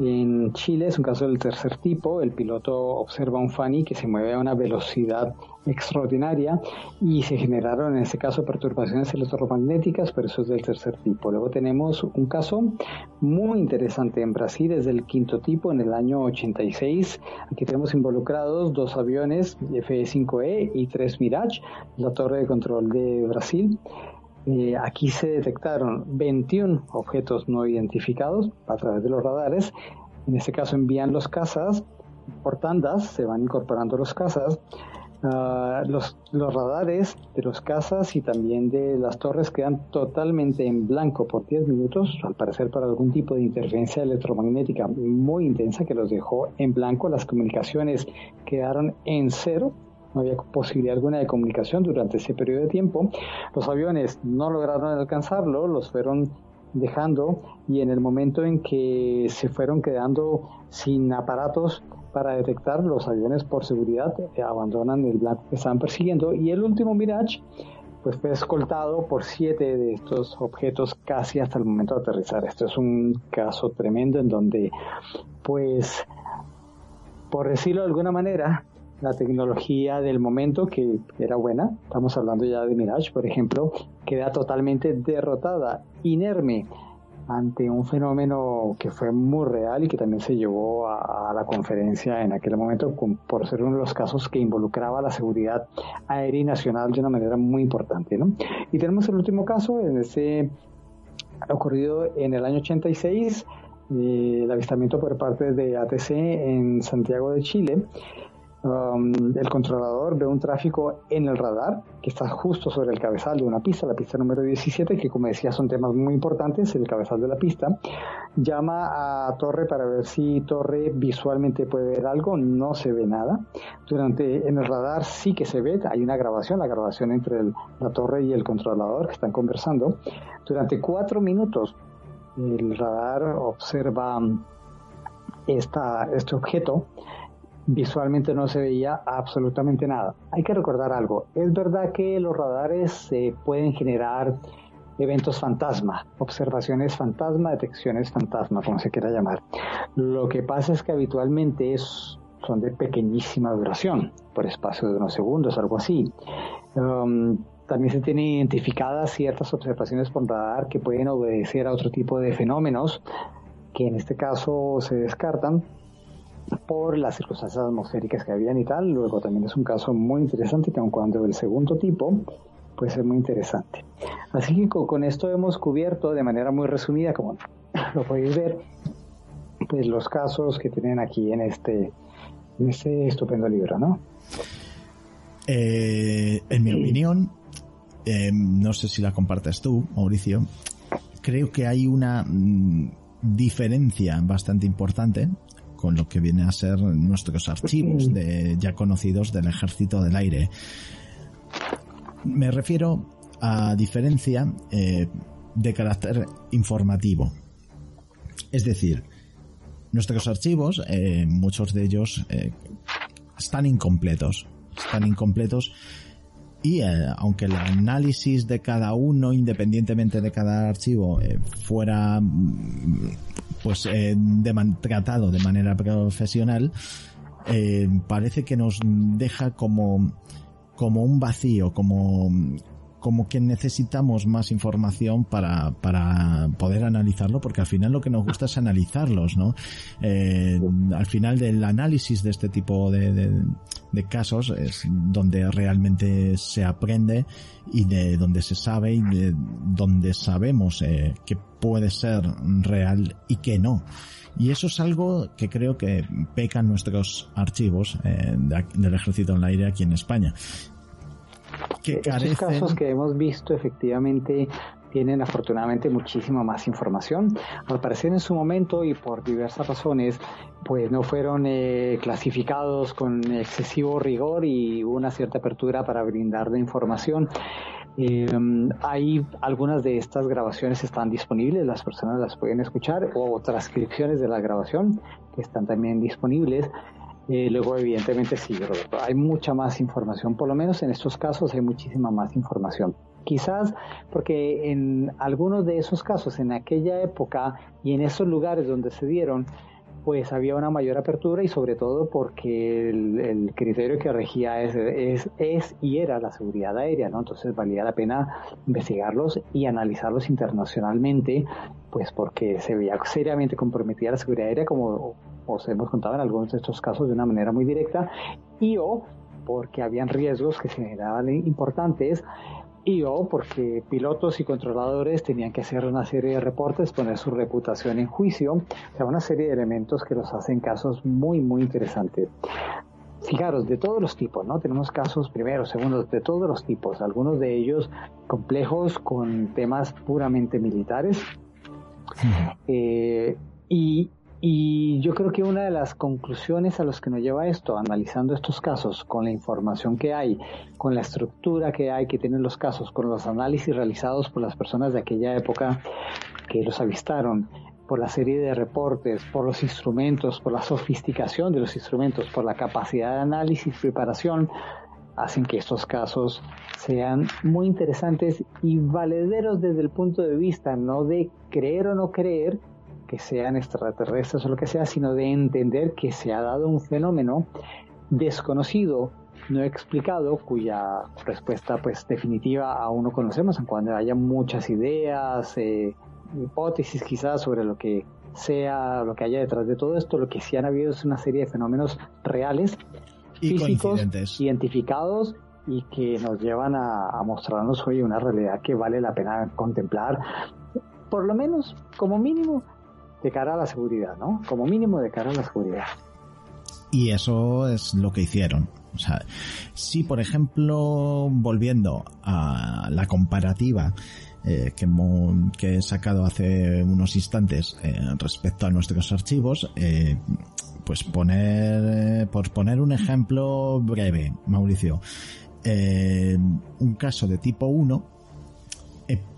en Chile, es un caso del tercer tipo. El piloto observa un FANI que se mueve a una velocidad extraordinaria y se generaron en este caso perturbaciones electromagnéticas, pero eso es del tercer tipo. Luego tenemos un caso muy interesante en Brasil, es del quinto tipo, en el año 86. Aquí tenemos involucrados 2 aviones F-5E y 3 Mirage, la torre de control de Brasil. Aquí se detectaron 21 objetos no identificados a través de los radares. En este caso envían los cazas por tandas, se van incorporando los cazas. Los radares de los cazas y también de las torres quedan totalmente en blanco por 10 minutos, al parecer para algún tipo de interferencia electromagnética muy intensa que los dejó en blanco. Las comunicaciones quedaron en cero. No había posibilidad alguna de comunicación durante ese periodo de tiempo. Los aviones no lograron alcanzarlo, los fueron dejando y en el momento en que se fueron quedando sin aparatos para detectar, los aviones por seguridad abandonan el blanco que estaban persiguiendo. Y el último Mirage pues fue escoltado por 7 de estos objetos casi hasta el momento de aterrizar. Esto es un caso tremendo en donde, pues, por decirlo de alguna manera, la tecnología del momento, que era buena, estamos hablando ya de Mirage, por ejemplo, queda totalmente derrotada, inerme, ante un fenómeno que fue muy real y que también se llevó a la conferencia en aquel momento por ser uno de los casos que involucraba la seguridad aérea y nacional de una manera muy importante, ¿no? Y tenemos el último caso, en ese ocurrido en el año 86, el avistamiento por parte de ATC en Santiago de Chile. El controlador ve un tráfico en el radar que está justo sobre el cabezal de una pista, la pista número 17, que como decía son temas muy importantes, el cabezal de la pista. Llama a Torre para ver si Torre visualmente puede ver algo, no se ve nada. En el radar sí que se ve, hay una grabación, la grabación entre la Torre y el controlador que están conversando. Durante 4 minutos el radar observa este objeto. Visualmente no se veía absolutamente nada. Hay que recordar algo. Es verdad que los radares pueden generar eventos fantasma, observaciones fantasma, detecciones fantasma, como se quiera llamar. Lo que pasa es que habitualmente son de pequeñísima duración, por espacio de unos segundos, algo así. También se tienen identificadas ciertas observaciones por radar que pueden obedecer a otro tipo de fenómenos, que en este caso se descartan por las circunstancias atmosféricas que habían y tal. Luego también es un caso muy interesante, que aun cuando del segundo tipo, pues es muy interesante. Así que con esto hemos cubierto de manera muy resumida, como lo podéis ver, pues los casos que tienen aquí en este estupendo libro, ¿no? En mi opinión, no sé si la compartes tú, Mauricio, creo que hay una diferencia bastante importante con lo que viene a ser nuestros archivos ya conocidos del Ejército del Aire. Me refiero a diferencia de carácter informativo. Es decir, nuestros archivos, muchos de ellos están incompletos y aunque el análisis de cada uno, independientemente de cada archivo, fuera pues tratado de manera profesional, parece que nos deja como un vacío, como que necesitamos más información para poder analizarlo, porque al final lo que nos gusta es analizarlos, ¿no? Al final del análisis de este tipo de casos es donde realmente se aprende y de donde se sabe y de donde sabemos que puede ser real y que no. Y eso es algo que creo que pecan nuestros archivos del Ejército del Aire aquí en España. Esos casos que hemos visto efectivamente tienen afortunadamente muchísima más información. Al parecer en su momento y por diversas razones, pues no fueron clasificados con excesivo rigor y hubo una cierta apertura para brindar de información. Hay algunas de estas grabaciones están disponibles, las personas las pueden escuchar, o transcripciones de la grabación que están también disponibles. Luego, evidentemente, sí, Roberto, hay mucha más información, por lo menos en estos casos hay muchísima más información. Quizás porque en algunos de esos casos, en aquella época y en esos lugares donde se dieron, pues había una mayor apertura, y sobre todo porque el criterio que regía es y era la seguridad aérea, ¿no? Entonces valía la pena investigarlos y analizarlos internacionalmente, pues porque se veía seriamente comprometida la seguridad aérea, como os hemos contado en algunos de estos casos de una manera muy directa, y o porque habían riesgos que se generaban importantes, y o porque pilotos y controladores tenían que hacer una serie de reportes, poner su reputación en juicio. O sea, una serie de elementos que los hacen casos muy, muy interesantes. Fijaros, de todos los tipos, ¿no? Tenemos casos primeros, segundos, de todos los tipos. Algunos de ellos complejos, con temas puramente militares. Sí. Y yo creo que una de las conclusiones a las que nos lleva esto, analizando estos casos, con la información que hay, con la estructura que hay, que tienen los casos, con los análisis realizados por las personas de aquella época que los avistaron, por la serie de reportes, por los instrumentos, por la sofisticación de los instrumentos, por la capacidad de análisis, preparación, hacen que estos casos sean muy interesantes y valederos desde el punto de vista no de creer o no creer que sean extraterrestres o lo que sea, sino de entender que se ha dado un fenómeno desconocido, no explicado, cuya respuesta pues definitiva aún no conocemos, en cuanto haya muchas ideas, hipótesis quizás sobre lo que sea, lo que haya detrás de todo esto. Lo que sí han habido es una serie de fenómenos reales, físicos, identificados, y que nos llevan a mostrarnos hoy una realidad que vale la pena contemplar, por lo menos como mínimo de cara a la seguridad, ¿no? Como mínimo de cara a la seguridad. Y eso es lo que hicieron. O sea, si por ejemplo, volviendo a la comparativa que he sacado hace unos instantes respecto a nuestros archivos, pues por poner un ejemplo breve, Mauricio, un caso de tipo 1,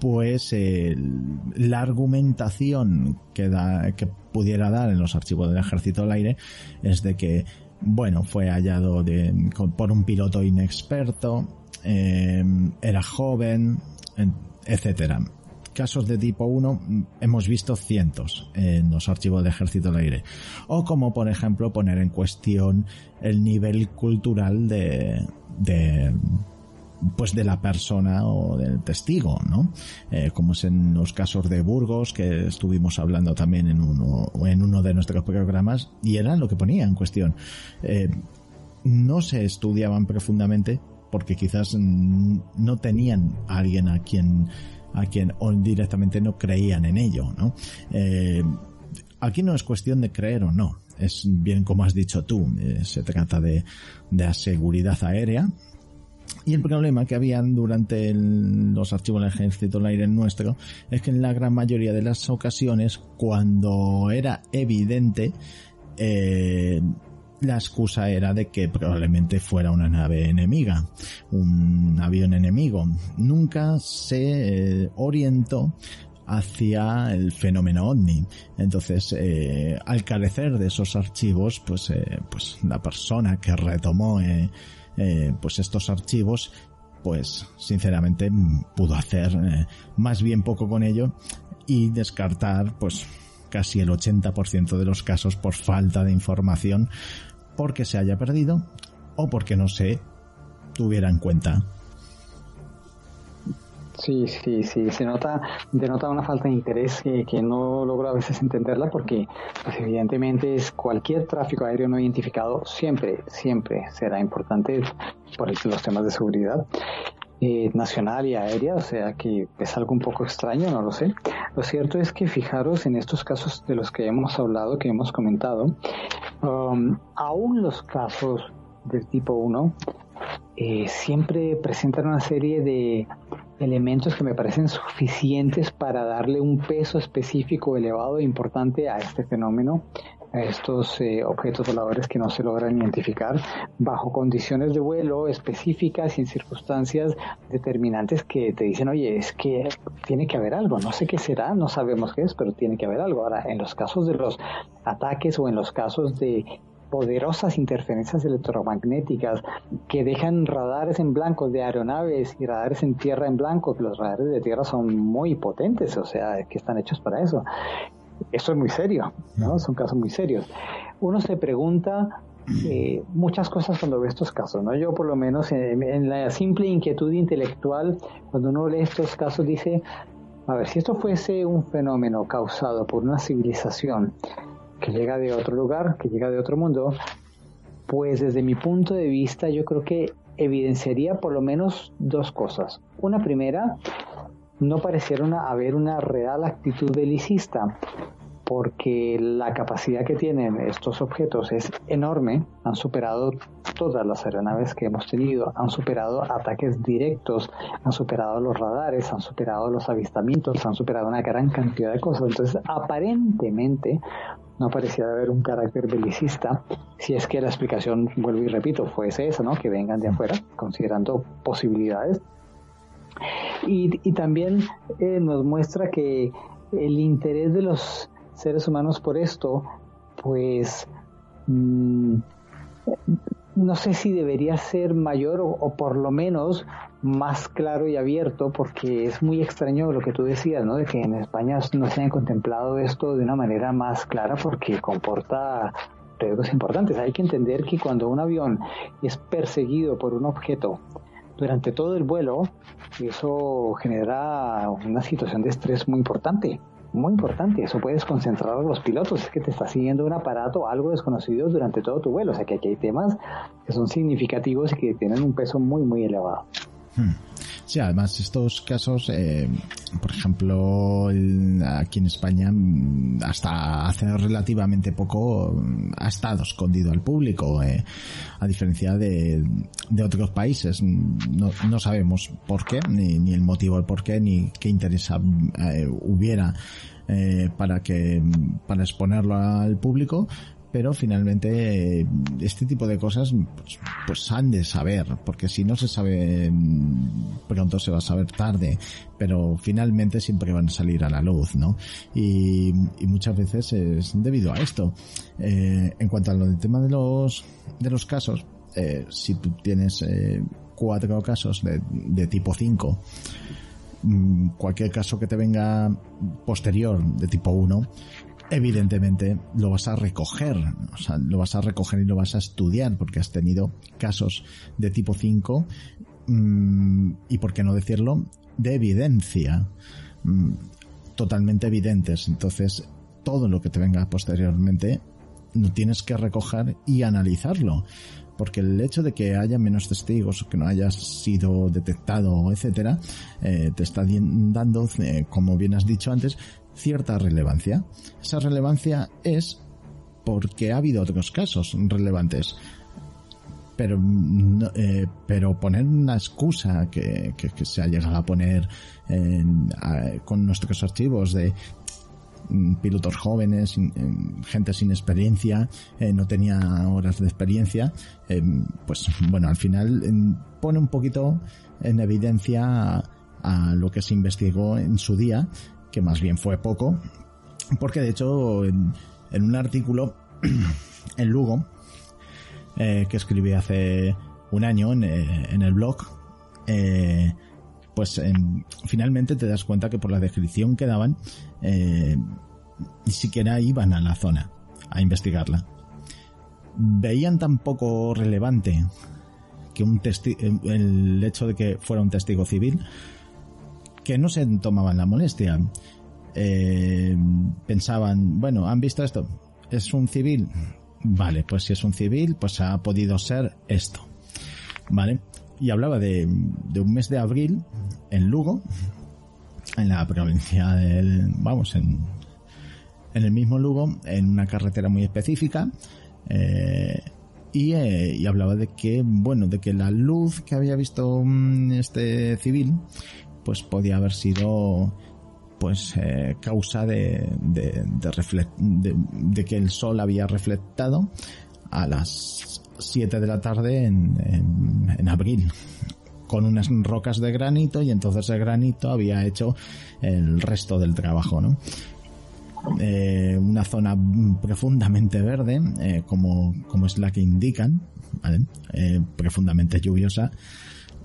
pues la argumentación que pudiera dar en los archivos del Ejército del Aire es de que, bueno, fue hallado por un piloto inexperto, era joven, etcétera. Casos de tipo 1 hemos visto cientos en los archivos del Ejército del Aire. O como, por ejemplo, poner en cuestión el nivel cultural de la persona o del testigo, ¿no? Como es en los casos de Burgos, que estuvimos hablando también en uno de nuestros programas, y era lo que ponía en cuestión. No se estudiaban profundamente porque quizás no tenían a alguien a quien o directamente no creían en ello, ¿no? Aquí no es cuestión de creer o no, es bien como has dicho tú, se trata de seguridad aérea. Y el problema que habían durante los archivos del Ejército del Aire nuestro es que en la gran mayoría de las ocasiones, cuando era evidente, la excusa era de que probablemente fuera una nave enemiga, un avión enemigo. Nunca se orientó hacia el fenómeno ovni. Entonces, al carecer de esos archivos, pues la persona que retomó pues estos archivos, pues sinceramente pudo hacer más bien poco con ello y descartar pues casi el 80% de los casos por falta de información, porque se haya perdido o porque no se tuviera en cuenta. Sí, denota una falta de interés que no logro a veces entenderla, porque pues evidentemente es cualquier tráfico aéreo no identificado siempre será importante por los temas de seguridad nacional y aérea, o sea que es algo un poco extraño, no lo sé. Lo cierto es que fijaros en estos casos de los que hemos hablado, que hemos comentado, aún los casos del tipo 1 siempre presentan una serie de elementos que me parecen suficientes para darle un peso específico, elevado e importante a este fenómeno, a estos objetos voladores que no se logran identificar bajo condiciones de vuelo específicas y en circunstancias determinantes que te dicen, oye, es que tiene que haber algo, no sé qué será, no sabemos qué es, pero tiene que haber algo. Ahora, en los casos de los ataques o en los casos de poderosas interferencias electromagnéticas que dejan radares en blanco de aeronaves y radares en tierra en blanco, que los radares de tierra son muy potentes, o sea, que están hechos para eso. Eso es muy serio, ¿no? Son casos muy serios. Uno se pregunta muchas cosas cuando ve estos casos, ¿no? Yo por lo menos en la simple inquietud intelectual, cuando uno lee estos casos dice, a ver, si esto fuese un fenómeno causado por una civilización que llega de otro lugar, que llega de otro mundo, pues desde mi punto de vista yo creo que evidenciaría por lo menos dos cosas. Una primera, no pareciera haber una real actitud belicista, porque la capacidad que tienen estos objetos es enorme, han superado todas las aeronaves que hemos tenido, han superado ataques directos, han superado los radares, han superado los avistamientos, han superado una gran cantidad de cosas. Entonces, aparentemente no parecía haber un carácter belicista, si es que la explicación, vuelvo y repito, fuese esa, ¿no? Que vengan de afuera, considerando posibilidades. Y también nos muestra que el interés de los seres humanos por esto, pues no sé si debería ser mayor o por lo menos más claro y abierto, porque es muy extraño lo que tú decías, ¿no? De que en España no se haya contemplado esto de una manera más clara, porque comporta riesgos importantes. Hay que entender que cuando un avión es perseguido por un objeto durante todo el vuelo, eso genera una situación de estrés muy importante. Muy importante, eso puede desconcentrar a los pilotos, es que te está siguiendo un aparato, algo desconocido durante todo tu vuelo, o sea que aquí hay temas que son significativos y que tienen un peso muy muy elevado. Sí, además estos casos, por ejemplo, aquí en España hasta hace relativamente poco ha estado escondido al público, a diferencia de otros países. No sabemos por qué, ni el motivo del por qué, ni qué interés hubiera para exponerlo al público. Pero finalmente este tipo de cosas pues han de saber, porque si no se sabe pronto se va a saber tarde, pero finalmente siempre van a salir a la luz, ¿no? Y muchas veces es debido a esto. En cuanto al tema de los casos, si tú tienes 4 casos de tipo 5, cualquier caso que te venga posterior de tipo 1, evidentemente lo vas a recoger, o sea, lo vas a recoger y lo vas a estudiar, porque has tenido casos de tipo 5 y, por qué no decirlo, de evidencia, totalmente evidentes. Entonces, todo lo que te venga posteriormente lo tienes que recoger y analizarlo, porque el hecho de que haya menos testigos, que no hayas sido detectado, etcétera, te está dando, como bien has dicho antes, cierta relevancia. Esa relevancia es porque ha habido otros casos relevantes, pero poner una excusa que se ha llegado a poner con nuestros archivos de pilotos jóvenes, gente sin experiencia, no tenía horas de experiencia, pues bueno, al final pone un poquito en evidencia a lo que se investigó en su día, que más bien fue poco, porque de hecho en un artículo en Lugo que escribí hace un año en el blog, pues finalmente te das cuenta que por la descripción que daban ni siquiera iban a la zona a investigarla. Veían tan poco relevante que el hecho de que fuera un testigo civil, que no se tomaban la molestia. Pensaban, bueno, ¿han visto esto? ¿Es un civil? Vale, pues si es un civil, pues ha podido ser esto. Vale. Y hablaba de un mes de abril en Lugo, en la provincia del... Vamos, en el mismo Lugo, en una carretera muy específica, y hablaba de que, bueno, de que la luz que había visto este civil pues podía haber sido pues causa de que el sol había reflectado a las 7 de la tarde en abril, con unas rocas de granito, y entonces el granito había hecho el resto del trabajo, ¿no? Una zona profundamente verde, como es la que indican, ¿vale? Profundamente lluviosa,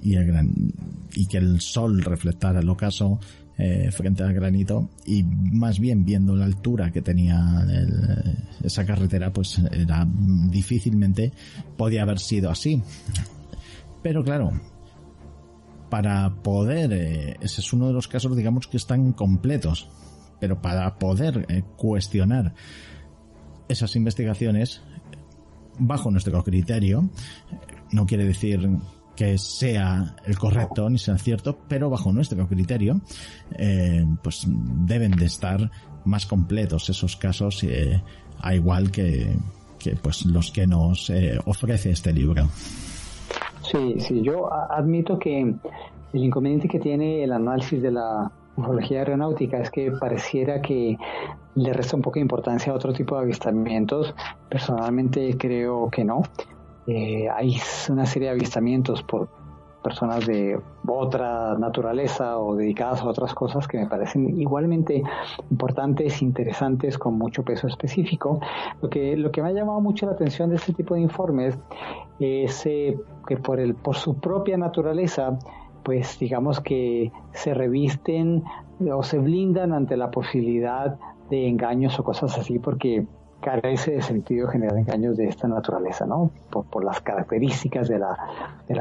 y que el sol reflectara el ocaso frente al granito, y más bien viendo la altura que tenía esa carretera, pues era difícilmente podía haber sido así. Pero claro, para poder ese es uno de los casos, digamos, que están completos, pero para poder cuestionar esas investigaciones bajo nuestro criterio, no quiere decir que sea el correcto ni sea el cierto, pero bajo nuestro criterio pues deben de estar más completos esos casos, a igual que pues los que nos ofrece este libro. Sí, yo admito que el inconveniente que tiene el análisis de la ufología aeronáutica es que pareciera que le resta un poco de importancia a otro tipo de avistamientos. Personalmente creo que no. Hay una serie de avistamientos por personas de otra naturaleza o dedicadas a otras cosas que me parecen igualmente importantes, interesantes, con mucho peso específico. Lo que me ha llamado mucho la atención de este tipo de informes es que por su propia naturaleza, pues digamos que se revisten o se blindan ante la posibilidad de engaños o cosas así, porque carece de sentido generar engaños de esta naturaleza, ¿no? Por las características de la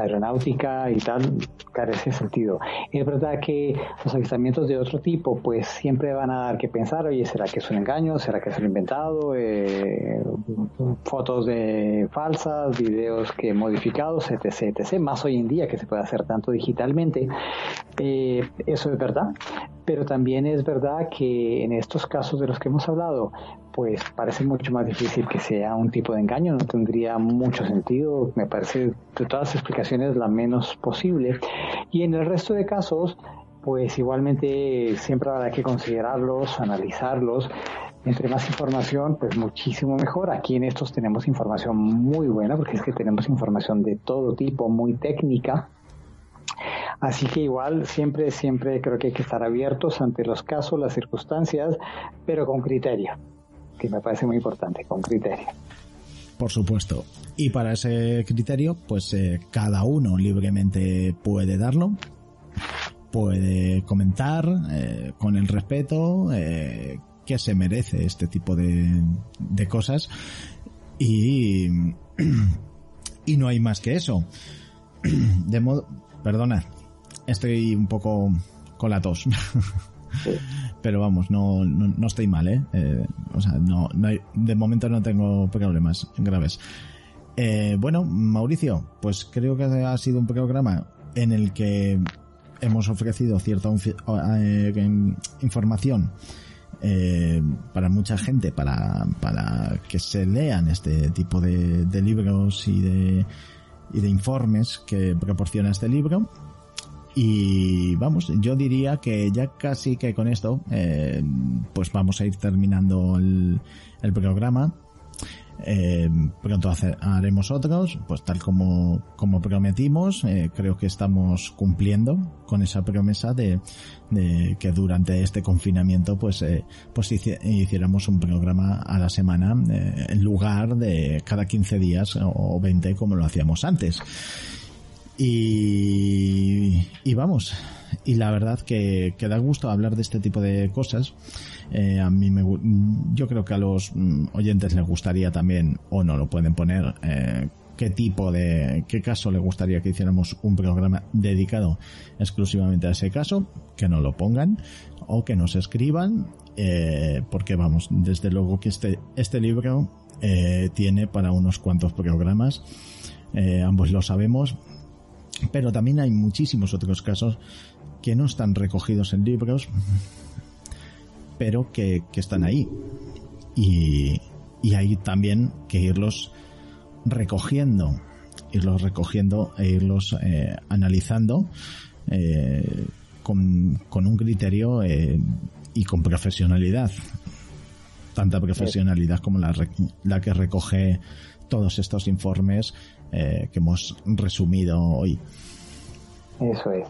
aeronáutica y tal, carece de sentido. Es verdad que los avistamientos de otro tipo, pues siempre van a dar que pensar, oye, ¿será que es un engaño? ¿Será que es un inventado? Fotos de falsas, videos que modificados, etc., etc., más hoy en día que se puede hacer tanto digitalmente. Eso es verdad, pero también es verdad que en estos casos de los que hemos hablado, pues parece mucho más difícil que sea un tipo de engaño, no tendría mucho sentido, me parece de todas las explicaciones la menos posible, y en el resto de casos, pues igualmente siempre habrá que considerarlos, analizarlos. Entre más información, pues muchísimo mejor. Aquí en estos tenemos información muy buena, porque es que tenemos información de todo tipo, muy técnica. Así que igual siempre creo que hay que estar abiertos ante los casos, las circunstancias, pero con criterio, que me parece muy importante, con criterio. Por supuesto. Y para ese criterio, pues cada uno libremente puede darlo, puede comentar con el respeto que se merece este tipo de cosas y no hay más que eso. De modo... Perdona, estoy un poco con la tos. Sí. Pero vamos, no estoy mal, ¿eh? No hay, de momento no tengo problemas graves. Bueno, Mauricio, pues creo que ha sido un programa en el que hemos ofrecido cierta información para mucha gente, para que se lean este tipo de libros y de informes que proporciona este libro. Y vamos, yo diría que ya casi que con esto pues vamos a ir terminando el programa. Pronto haremos otros, pues tal como prometimos. Creo que estamos cumpliendo con esa promesa de que durante este confinamiento pues hiciéramos un programa a la semana en lugar de cada 15 días o 20 como lo hacíamos antes. Y vamos, y la verdad que da gusto hablar de este tipo de cosas. Yo creo que a los oyentes les gustaría también, o no lo pueden poner, qué caso les gustaría que hiciéramos un programa dedicado exclusivamente a ese caso, que no lo pongan o que nos escriban, porque vamos, desde luego que este libro tiene para unos cuantos programas, ambos lo sabemos. Pero también hay muchísimos otros casos que no están recogidos en libros, pero que están ahí. Y hay también que irlos recogiendo e irlos analizando con un criterio y con profesionalidad. Tanta profesionalidad como la que recoge todos estos informes que hemos resumido hoy. Eso es.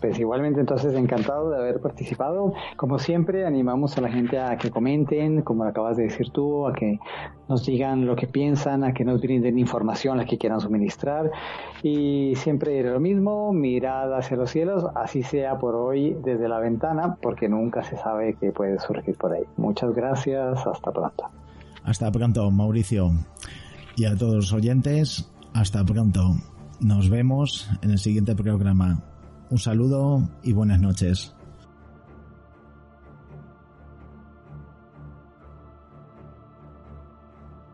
Pues igualmente, entonces, encantado de haber participado. Como siempre, animamos a la gente a que comenten, como lo acabas de decir tú, a que nos digan lo que piensan, a que nos brinden información, la que quieran suministrar. Y siempre era lo mismo, mirad hacia los cielos, así sea por hoy desde la ventana, porque nunca se sabe qué puede surgir por ahí. Muchas gracias, hasta pronto. Hasta pronto, Mauricio. Y a todos los oyentes, hasta pronto. Nos vemos en el siguiente programa. Un saludo y buenas noches.